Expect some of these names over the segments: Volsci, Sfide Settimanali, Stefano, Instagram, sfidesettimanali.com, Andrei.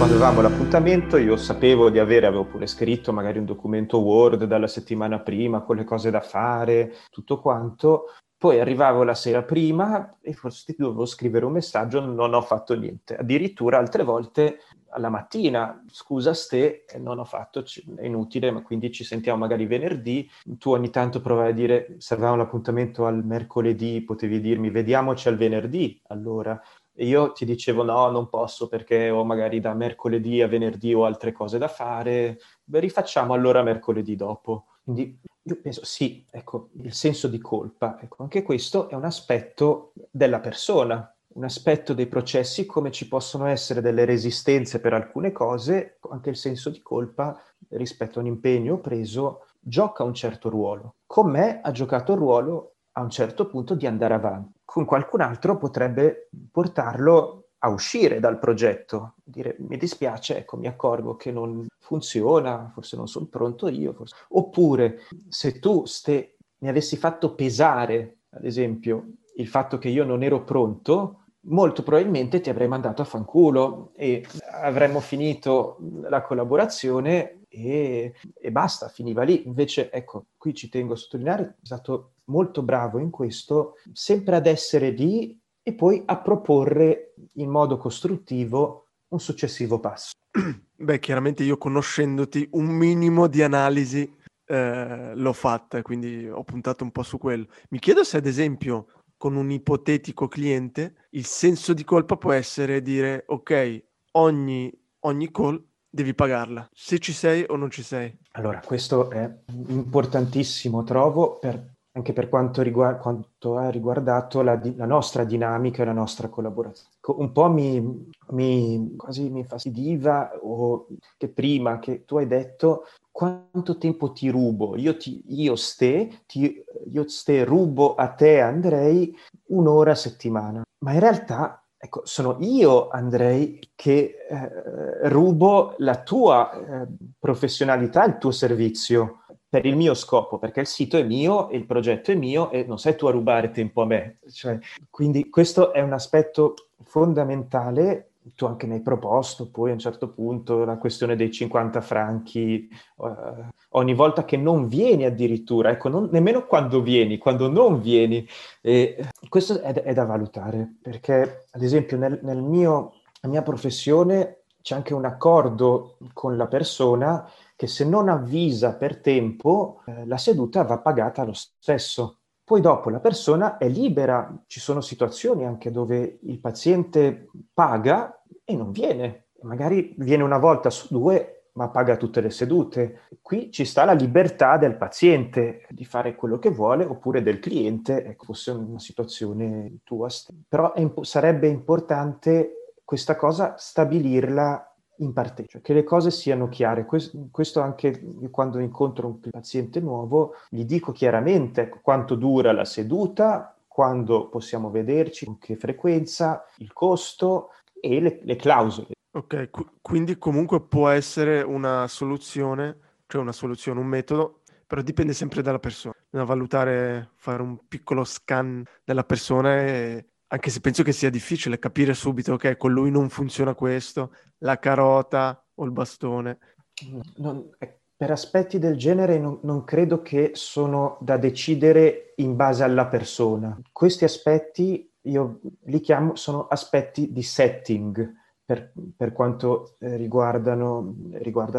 Quando avevamo l'appuntamento io sapevo di avevo pure scritto magari un documento Word dalla settimana prima con le cose da fare, tutto quanto, poi arrivavo la sera prima e forse dovevo scrivere un messaggio, non ho fatto niente, addirittura altre volte alla mattina, scusa Ste, non ho fatto, è inutile, ma quindi ci sentiamo magari venerdì, tu ogni tanto provavi a dire, se avevamo l'appuntamento al mercoledì potevi dirmi vediamoci al venerdì allora. E io ti dicevo no, non posso perché ho magari da mercoledì a venerdì ho altre cose da fare, rifacciamo allora mercoledì dopo. Quindi io penso sì, ecco, il senso di colpa, ecco, anche questo è un aspetto della persona, un aspetto dei processi, come ci possono essere delle resistenze per alcune cose, anche il senso di colpa rispetto a un impegno preso gioca un certo ruolo. Con me ha giocato il ruolo a un certo punto di andare avanti. Con qualcun altro potrebbe portarlo a uscire dal progetto, dire mi dispiace, ecco, mi accorgo che non funziona, forse non sono pronto io, forse. Oppure se tu mi avessi fatto pesare, ad esempio, il fatto che io non ero pronto, molto probabilmente ti avrei mandato a fanculo e avremmo finito la collaborazione e basta, finiva lì. Invece, ecco, qui ci tengo a sottolineare, è stato molto bravo in questo, sempre ad essere lì e poi a proporre in modo costruttivo un successivo passo. Beh, chiaramente io conoscendoti un minimo di analisi l'ho fatta, quindi ho puntato un po' su quello. Mi chiedo se ad esempio con un ipotetico cliente il senso di colpa può essere dire ok, ogni call devi pagarla, se ci sei o non ci sei. Allora, questo è importantissimo, trovo, anche per quanto ha riguardato la nostra dinamica e la nostra collaborazione. Un po' quasi mi infastidiva che prima che tu hai detto quanto tempo ti rubo, io rubo a te Andrei un'ora a settimana, ma in realtà ecco, sono io Andrei che rubo la tua professionalità, il tuo servizio, per il mio scopo, perché il sito è mio e il progetto è mio e non sei tu a rubare tempo a me. Cioè, quindi questo è un aspetto fondamentale, tu anche ne hai proposto poi a un certo punto la questione dei 50 franchi, ogni volta che non vieni addirittura, ecco, nemmeno quando vieni, quando non vieni. E questo è da valutare, perché ad esempio nella mia professione c'è anche un accordo con la persona che se non avvisa per tempo, la seduta va pagata lo stesso. Poi dopo la persona è libera, ci sono situazioni anche dove il paziente paga e non viene. Magari viene una volta su due, ma paga tutte le sedute. Qui ci sta la libertà del paziente di fare quello che vuole, oppure del cliente, ecco, fosse una situazione tua. Però sarebbe importante questa cosa stabilirla in parte, cioè che le cose siano chiare. Questo anche quando incontro un paziente nuovo gli dico chiaramente quanto dura la seduta, quando possiamo vederci, con che frequenza, il costo e le clausole. Ok, quindi comunque può essere una soluzione, un metodo, però dipende sempre dalla persona. Bisogna valutare, fare un piccolo scan della persona e anche se penso che sia difficile capire subito, ok, con lui non funziona questo, la carota o il bastone. Per aspetti del genere non credo che sono da decidere in base alla persona. Questi aspetti io li chiamo, sono aspetti di setting per quanto riguarda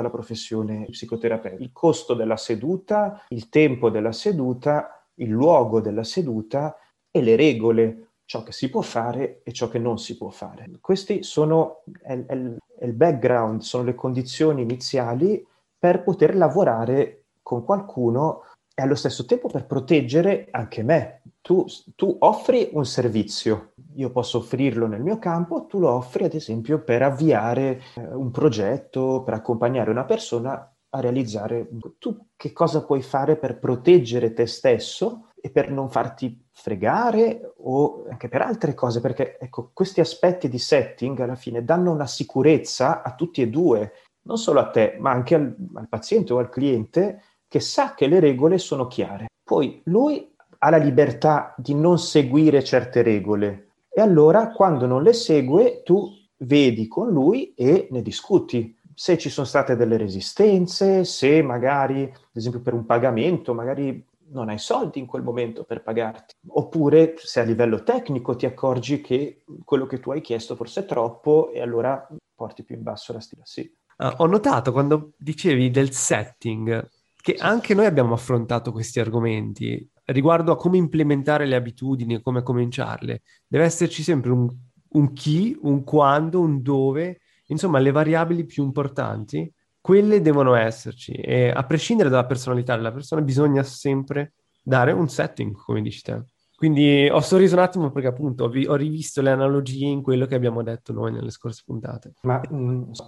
la professione psicoterapeutica. Il costo della seduta, il tempo della seduta, il luogo della seduta e le regole, ciò che si può fare e ciò che non si può fare. Questi sono il background, sono le condizioni iniziali per poter lavorare con qualcuno e allo stesso tempo per proteggere anche me. Tu offri un servizio, io posso offrirlo nel mio campo, tu lo offri ad esempio per avviare un progetto, per accompagnare una persona a realizzare. Tu che cosa puoi fare per proteggere te stesso e per non farti fregare o anche per altre cose? Perché ecco, questi aspetti di setting alla fine danno una sicurezza a tutti e due, non solo a te, ma anche al paziente o al cliente, che sa che le regole sono chiare. Poi lui ha la libertà di non seguire certe regole e allora quando non le segue tu vedi con lui e ne discuti. Se ci sono state delle resistenze, se magari, ad esempio per un pagamento, magari non hai soldi in quel momento per pagarti, oppure se a livello tecnico ti accorgi che quello che tu hai chiesto forse è troppo e allora porti più in basso la stima. Sì. Ho notato quando dicevi del setting che anche noi abbiamo affrontato questi argomenti riguardo a come implementare le abitudini e come cominciarle. Deve esserci sempre un chi, un quando, un dove, insomma le variabili più importanti, quelle devono esserci, e a prescindere dalla personalità della persona bisogna sempre dare un setting, come dici te. Quindi ho sorriso un attimo perché appunto ho rivisto le analogie in quello che abbiamo detto noi nelle scorse puntate. Ma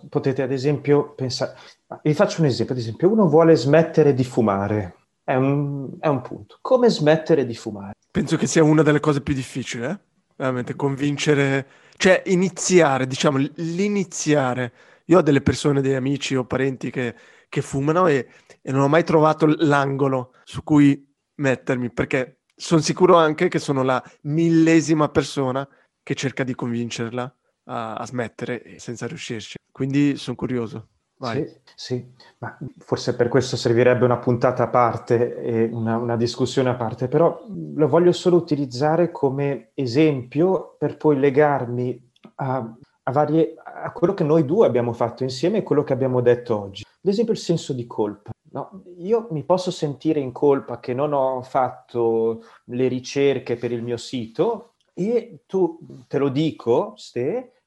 potete ad esempio pensare, vi faccio un esempio, ad esempio uno vuole smettere di fumare, è un punto. Come smettere di fumare? Penso che sia una delle cose più difficili, veramente convincere, cioè iniziare, diciamo l'iniziare. Io ho delle persone, degli amici o parenti che fumano e non ho mai trovato l'angolo su cui mettermi, perché sono sicuro anche che sono la millesima persona che cerca di convincerla a smettere senza riuscirci. Quindi sono curioso. Vai. Sì, ma forse per questo servirebbe una puntata a parte e una discussione a parte, però lo voglio solo utilizzare come esempio per poi legarmi a quello che noi due abbiamo fatto insieme e quello che abbiamo detto oggi. Ad esempio il senso di colpa. No, io mi posso sentire in colpa che non ho fatto le ricerche per il mio sito e tu te lo dico,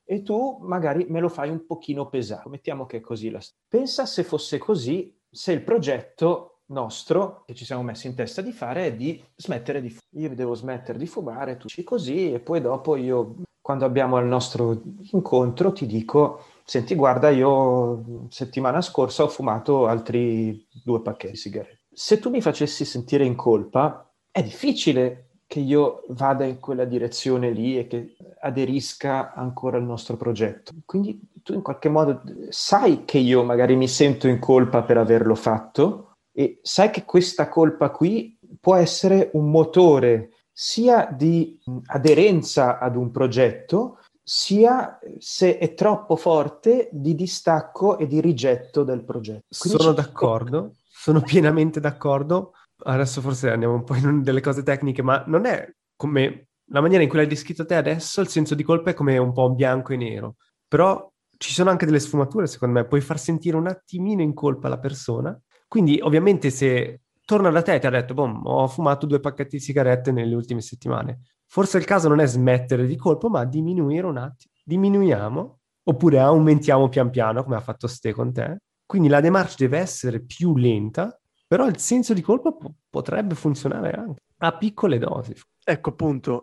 e tu magari me lo fai un pochino pesare. Mettiamo che è così la storia. Pensa se fosse così, se il progetto nostro che ci siamo messi in testa di fare è di smettere di fumare. Io devo smettere di fumare, tu dici così e poi dopo io, quando abbiamo il nostro incontro, ti dico: senti, guarda, io settimana scorsa ho fumato altri 2 pacchetti di sigarette. Se tu mi facessi sentire in colpa, è difficile che io vada in quella direzione lì e che aderisca ancora al nostro progetto. Quindi tu in qualche modo sai che io magari mi sento in colpa per averlo fatto e sai che questa colpa qui può essere un motore sia di aderenza ad un progetto, sia, se è troppo forte, di distacco e di rigetto del progetto. Quindi sono d'accordo, sono pienamente d'accordo. Adesso forse andiamo un po' in delle cose tecniche, ma non è come la maniera in cui l'hai descritto te adesso, il senso di colpa è come un po' bianco e nero. Però ci sono anche delle sfumature, secondo me. Puoi far sentire un attimino in colpa la persona. Quindi, ovviamente, se torna da te e ti ha detto: boh, ho fumato 2 pacchetti di sigarette nelle ultime settimane. Forse il caso non è smettere di colpo, ma diminuire un attimo. Diminuiamo, oppure aumentiamo pian piano, come ha fatto Ste con te. Quindi la démarche deve essere più lenta, però il senso di colpa potrebbe funzionare anche a piccole dosi. Ecco, appunto,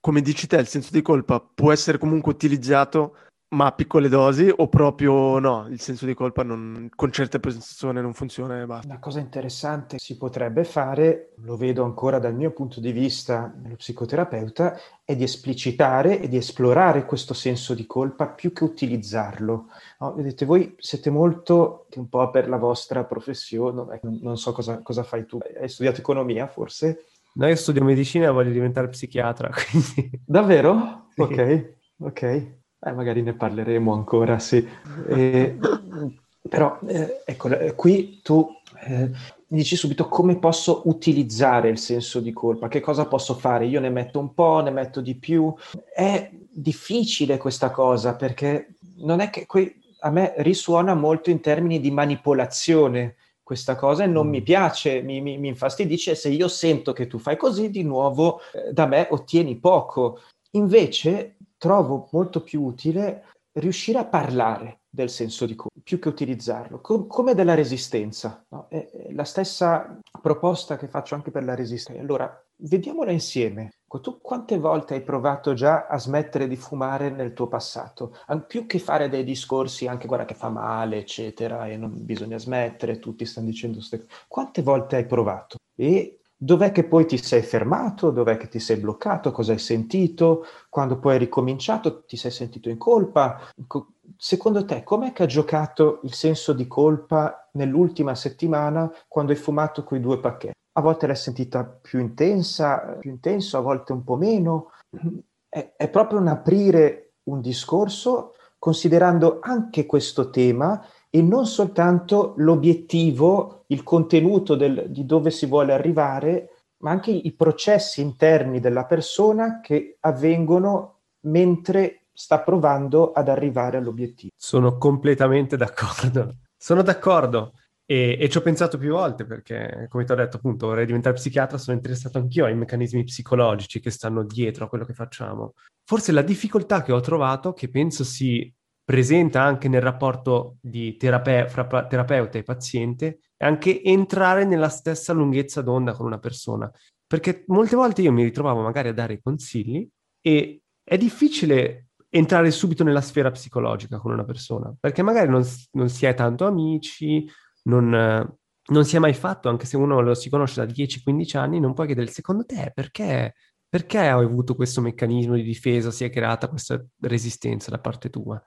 come dici te, il senso di colpa può essere comunque utilizzato, ma a piccole dosi, o proprio no, il senso di colpa non, con certe persone non funziona e basta. Una cosa interessante che si potrebbe fare, lo vedo ancora dal mio punto di vista dello psicoterapeuta, è di esplicitare e di esplorare questo senso di colpa più che utilizzarlo. No, vedete, voi siete molto, un po' per la vostra professione, non so cosa fai tu, hai studiato economia forse? No, io studio medicina e voglio diventare psichiatra, quindi... Davvero? Sì. Ok. Magari ne parleremo ancora, sì. Però, ecco, qui tu dici subito come posso utilizzare il senso di colpa, che cosa posso fare? Io ne metto un po', ne metto di più. È difficile questa cosa, perché non è che a me risuona molto in termini di manipolazione questa cosa e non mi piace, mi infastidisce. Se io sento che tu fai così, di nuovo da me ottieni poco. Invece... trovo molto più utile riuscire a parlare del senso di colpa, più che utilizzarlo, come della resistenza. No? È la stessa proposta che faccio anche per la resistenza. Allora, vediamola insieme. Tu quante volte hai provato già a smettere di fumare nel tuo passato? Più che fare dei discorsi, anche guarda che fa male, eccetera, e non bisogna smettere, tutti stanno dicendo queste cose. Quante volte hai provato? E dov'è che poi ti sei fermato? Dov'è che ti sei bloccato? Cosa hai sentito? Quando poi hai ricominciato ti sei sentito in colpa? Secondo te, com'è che ha giocato il senso di colpa nell'ultima settimana quando hai fumato quei 2 pacchetti? A volte l'hai sentita più intensa, più intenso, a volte un po' meno. È proprio un aprire un discorso considerando anche questo tema e non soltanto l'obiettivo, il contenuto di dove si vuole arrivare, ma anche i processi interni della persona che avvengono mentre sta provando ad arrivare all'obiettivo. Sono completamente d'accordo. Sono d'accordo. E ci ho pensato più volte perché, come ti ho detto, appunto, vorrei diventare psichiatra, sono interessato anch'io ai meccanismi psicologici che stanno dietro a quello che facciamo. Forse la difficoltà che ho trovato, che penso si presenta anche nel rapporto di fra terapeuta e paziente, è anche entrare nella stessa lunghezza d'onda con una persona. Perché molte volte io mi ritrovavo magari a dare consigli e è difficile entrare subito nella sfera psicologica con una persona, perché magari non si è tanto amici, non si è mai fatto, anche se uno lo si conosce da 10-15 anni, non puoi chiedere, secondo te, perché hai avuto questo meccanismo di difesa, si è creata questa resistenza da parte tua?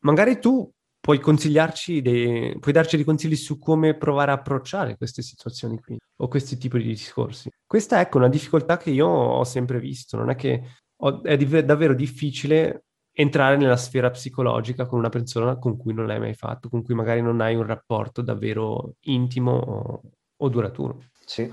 Magari tu puoi consigliarci, puoi darci dei consigli su come provare a approcciare queste situazioni qui, o questi tipi di discorsi. Questa, ecco, è una difficoltà che io ho sempre visto, non è che è davvero difficile entrare nella sfera psicologica con una persona con cui non l'hai mai fatto, con cui magari non hai un rapporto davvero intimo o duraturo. Sì,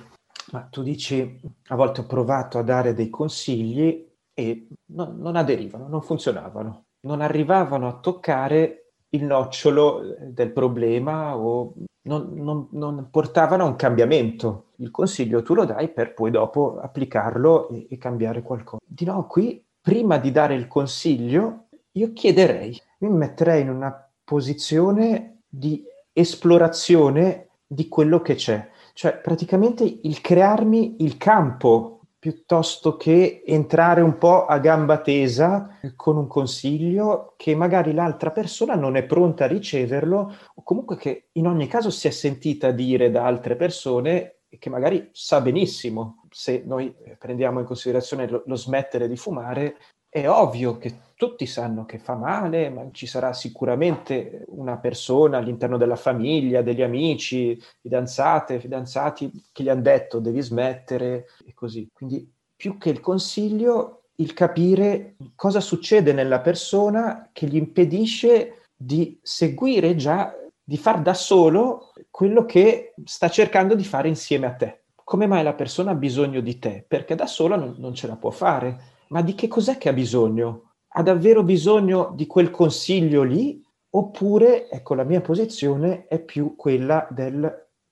ma tu dici, a volte ho provato a dare dei consigli e non aderivano, non funzionavano, non arrivavano a toccare il nocciolo del problema o non portavano a un cambiamento. Il consiglio tu lo dai per poi dopo applicarlo e cambiare qualcosa. Di no, qui prima di dare il consiglio, io chiederei, mi metterei in una posizione di esplorazione di quello che c'è. Cioè, praticamente il crearmi il campo, piuttosto che entrare un po' a gamba tesa con un consiglio che magari l'altra persona non è pronta a riceverlo, o comunque che in ogni caso si è sentita dire da altre persone e che magari sa benissimo. Se noi prendiamo in considerazione lo smettere di fumare, è ovvio che tutti sanno che fa male, ma ci sarà sicuramente una persona all'interno della famiglia, degli amici, fidanzate, fidanzati, che gli hanno detto devi smettere e così. Quindi più che il consiglio, il capire cosa succede nella persona che gli impedisce di seguire già, di far da solo quello che sta cercando di fare insieme a te. Come mai la persona ha bisogno di te? Perché da sola non ce la può fare. Ma di che cos'è che ha bisogno? Ha davvero bisogno di quel consiglio lì? Oppure, ecco, la mia posizione è più quella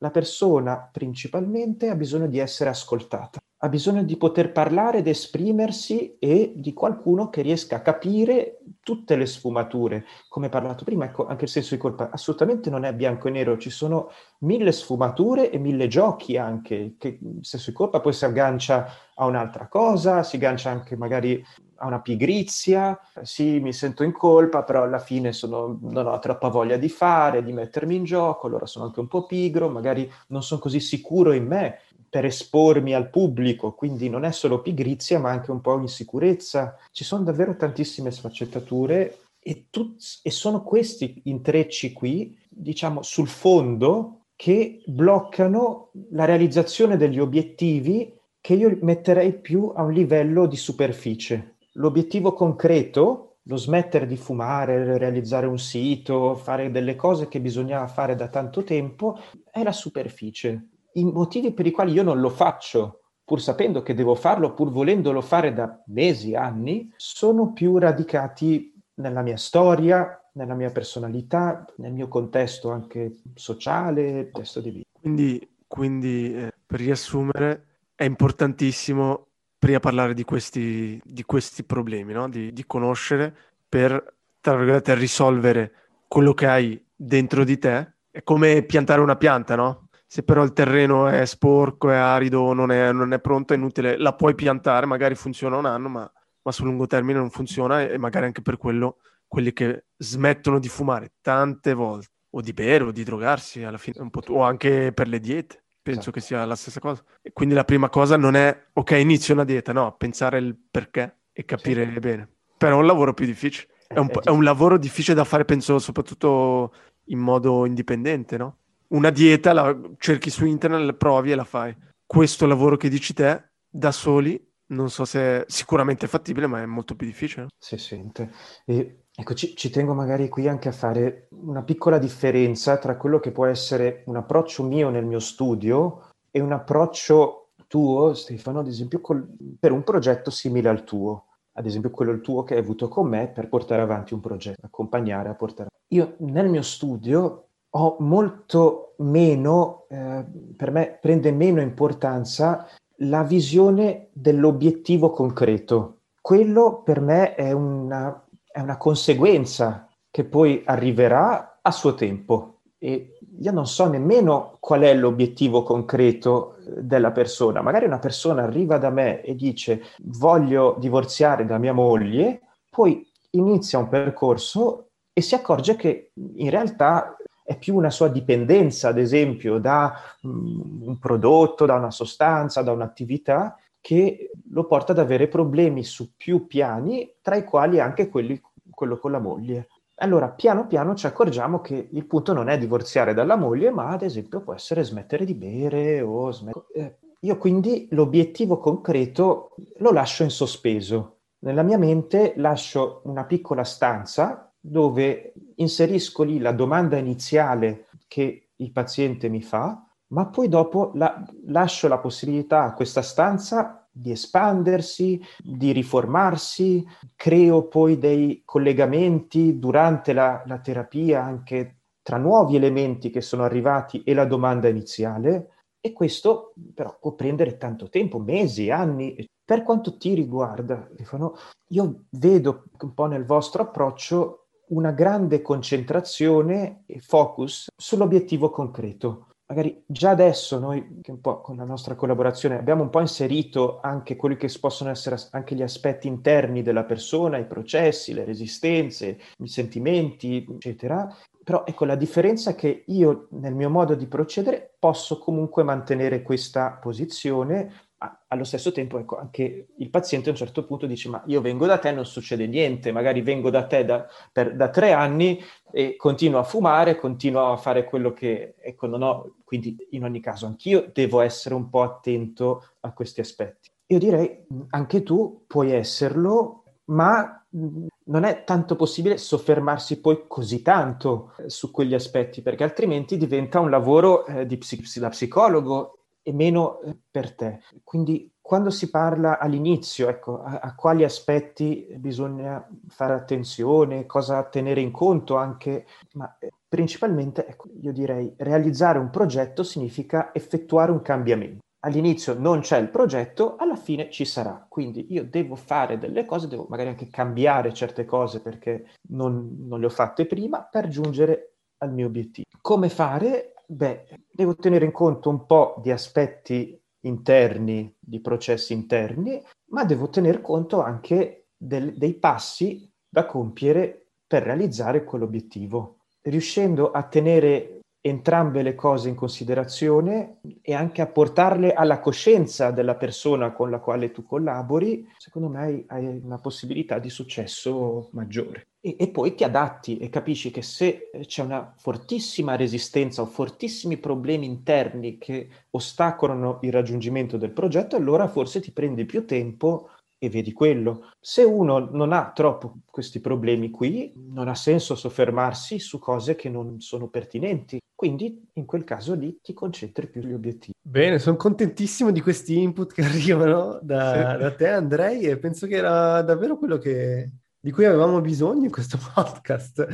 la persona principalmente ha bisogno di essere ascoltata. Ha bisogno di poter parlare ed esprimersi e di qualcuno che riesca a capire tutte le sfumature. Come parlato prima, ecco, anche il senso di colpa assolutamente non è bianco e nero, ci sono 1000 sfumature e 1000 giochi anche, che il senso di colpa poi si aggancia a un'altra cosa, si aggancia anche magari a una pigrizia, sì, mi sento in colpa, però alla fine non ho troppa voglia di fare, di mettermi in gioco, allora sono anche un po' pigro, magari non sono così sicuro in me per espormi al pubblico, quindi non è solo pigrizia ma anche un po' insicurezza. Ci sono davvero tantissime sfaccettature e sono questi intrecci qui, diciamo, sul fondo che bloccano la realizzazione degli obiettivi che io metterei più a un livello di superficie. L'obiettivo concreto, lo smettere di fumare, realizzare un sito, fare delle cose che bisognava fare da tanto tempo, è la superficie. I motivi per i quali io non lo faccio, pur sapendo che devo farlo, pur volendolo fare da mesi, anni, sono più radicati nella mia storia, nella mia personalità, nel mio contesto anche sociale, contesto di vita. Quindi, per riassumere, è importantissimo prima parlare di questi problemi, no? Di conoscere per, tra virgolette, risolvere quello che hai dentro di te. È come piantare una pianta, no? Se però il terreno è sporco, è arido, non è pronto, è inutile. La puoi piantare, magari funziona un anno, ma sul lungo termine non funziona, e magari anche per quello quelli che smettono di fumare tante volte, o di bere, o di drogarsi, alla fine un po' o anche per le diete, penso esatto. Che sia la stessa cosa. E quindi la prima cosa non è, ok, inizio una dieta, no, pensare il perché e capire sì. Bene. Però è un lavoro più difficile, è un lavoro difficile da fare, penso, soprattutto in modo indipendente, no? Una dieta la cerchi su internet, la provi e la fai. Questo lavoro che dici te, da soli, non so se è sicuramente fattibile, ma è molto più difficile. Si sente. E, ecco, ci tengo magari qui anche a fare una piccola differenza tra quello che può essere un approccio mio nel mio studio e un approccio tuo, Stefano, ad esempio, per un progetto simile al tuo. Ad esempio quello il tuo che hai avuto con me per portare avanti un progetto, accompagnare a portare avanti. Io nel mio studio... ho molto meno, per me prende meno importanza la visione dell'obiettivo concreto. Quello per me è una conseguenza che poi arriverà a suo tempo. E io non so nemmeno qual è l'obiettivo concreto della persona. Magari una persona arriva da me e dice voglio divorziare da mia moglie, poi inizia un percorso e si accorge che in realtà... è più una sua dipendenza, ad esempio, da un prodotto, da una sostanza, da un'attività, che lo porta ad avere problemi su più piani, tra i quali anche quello con la moglie. Allora, piano piano ci accorgiamo che il punto non è divorziare dalla moglie, ma ad esempio può essere smettere di bere o Io quindi l'obiettivo concreto lo lascio in sospeso. Nella mia mente lascio una piccola stanza dove inserisco lì la domanda iniziale che il paziente mi fa, ma poi dopo lascio la possibilità a questa stanza di espandersi, di riformarsi, creo poi dei collegamenti durante la terapia anche tra nuovi elementi che sono arrivati e la domanda iniziale, e questo però può prendere tanto tempo, mesi, anni. Per quanto ti riguarda, Stefano, io vedo un po' nel vostro approccio una grande concentrazione e focus sull'obiettivo concreto. Magari già adesso noi, che un po' con la nostra collaborazione, abbiamo un po' inserito anche quelli che possono essere anche gli aspetti interni della persona, i processi, le resistenze, i sentimenti, eccetera. Però ecco, la differenza è che io nel mio modo di procedere posso comunque mantenere questa posizione. Allo stesso tempo, ecco, anche il paziente a un certo punto dice ma io vengo da te, non succede niente, magari vengo da te da 3 anni e continuo a fumare, continuo a fare quello che ecco non ho, quindi in ogni caso anch'io devo essere un po' attento a questi aspetti. Io direi anche tu puoi esserlo, ma non è tanto possibile soffermarsi poi così tanto su quegli aspetti, perché altrimenti diventa un lavoro da psicologo e meno per te. Quindi quando si parla all'inizio, ecco, a quali aspetti bisogna fare attenzione, cosa tenere in conto anche, ma principalmente, ecco, io direi realizzare un progetto significa effettuare un cambiamento. All'inizio non c'è il progetto, alla fine ci sarà. Quindi io devo fare delle cose, devo magari anche cambiare certe cose perché non le ho fatte prima per giungere al mio obiettivo. Come fare? Beh, devo tenere in conto un po' di aspetti interni, di processi interni, ma devo tener conto anche dei passi da compiere per realizzare quell'obiettivo. Riuscendo a tenere entrambe le cose in considerazione e anche a portarle alla coscienza della persona con la quale tu collabori, secondo me hai una possibilità di successo maggiore. E poi ti adatti e capisci che se c'è una fortissima resistenza o fortissimi problemi interni che ostacolano il raggiungimento del progetto, allora forse ti prendi più tempo e vedi quello. Se uno non ha troppo questi problemi qui, non ha senso soffermarsi su cose che non sono pertinenti. Quindi in quel caso lì ti concentri più sugli obiettivi. Bene, sono contentissimo di questi input che arrivano da te, Andrei, e penso che era davvero quello che... di cui avevamo bisogno in questo podcast,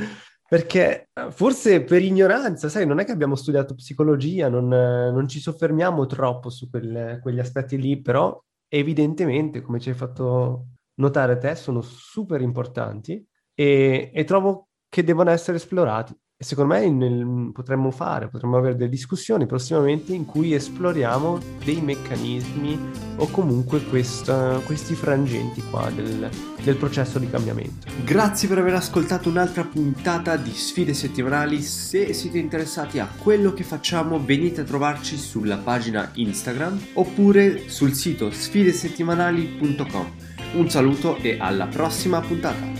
perché forse per ignoranza, sai, non è che abbiamo studiato psicologia, non ci soffermiamo troppo su quegli aspetti lì, però evidentemente, come ci hai fatto notare te, sono super importanti e trovo che devono essere esplorati. E secondo me potremmo avere delle discussioni prossimamente in cui esploriamo dei meccanismi o comunque questi frangenti qua del processo di cambiamento. Grazie per aver ascoltato un'altra puntata di Sfide Settimanali. Se siete interessati a quello che facciamo, venite a trovarci sulla pagina Instagram oppure sul sito sfidesettimanali.com. Un saluto e alla prossima puntata.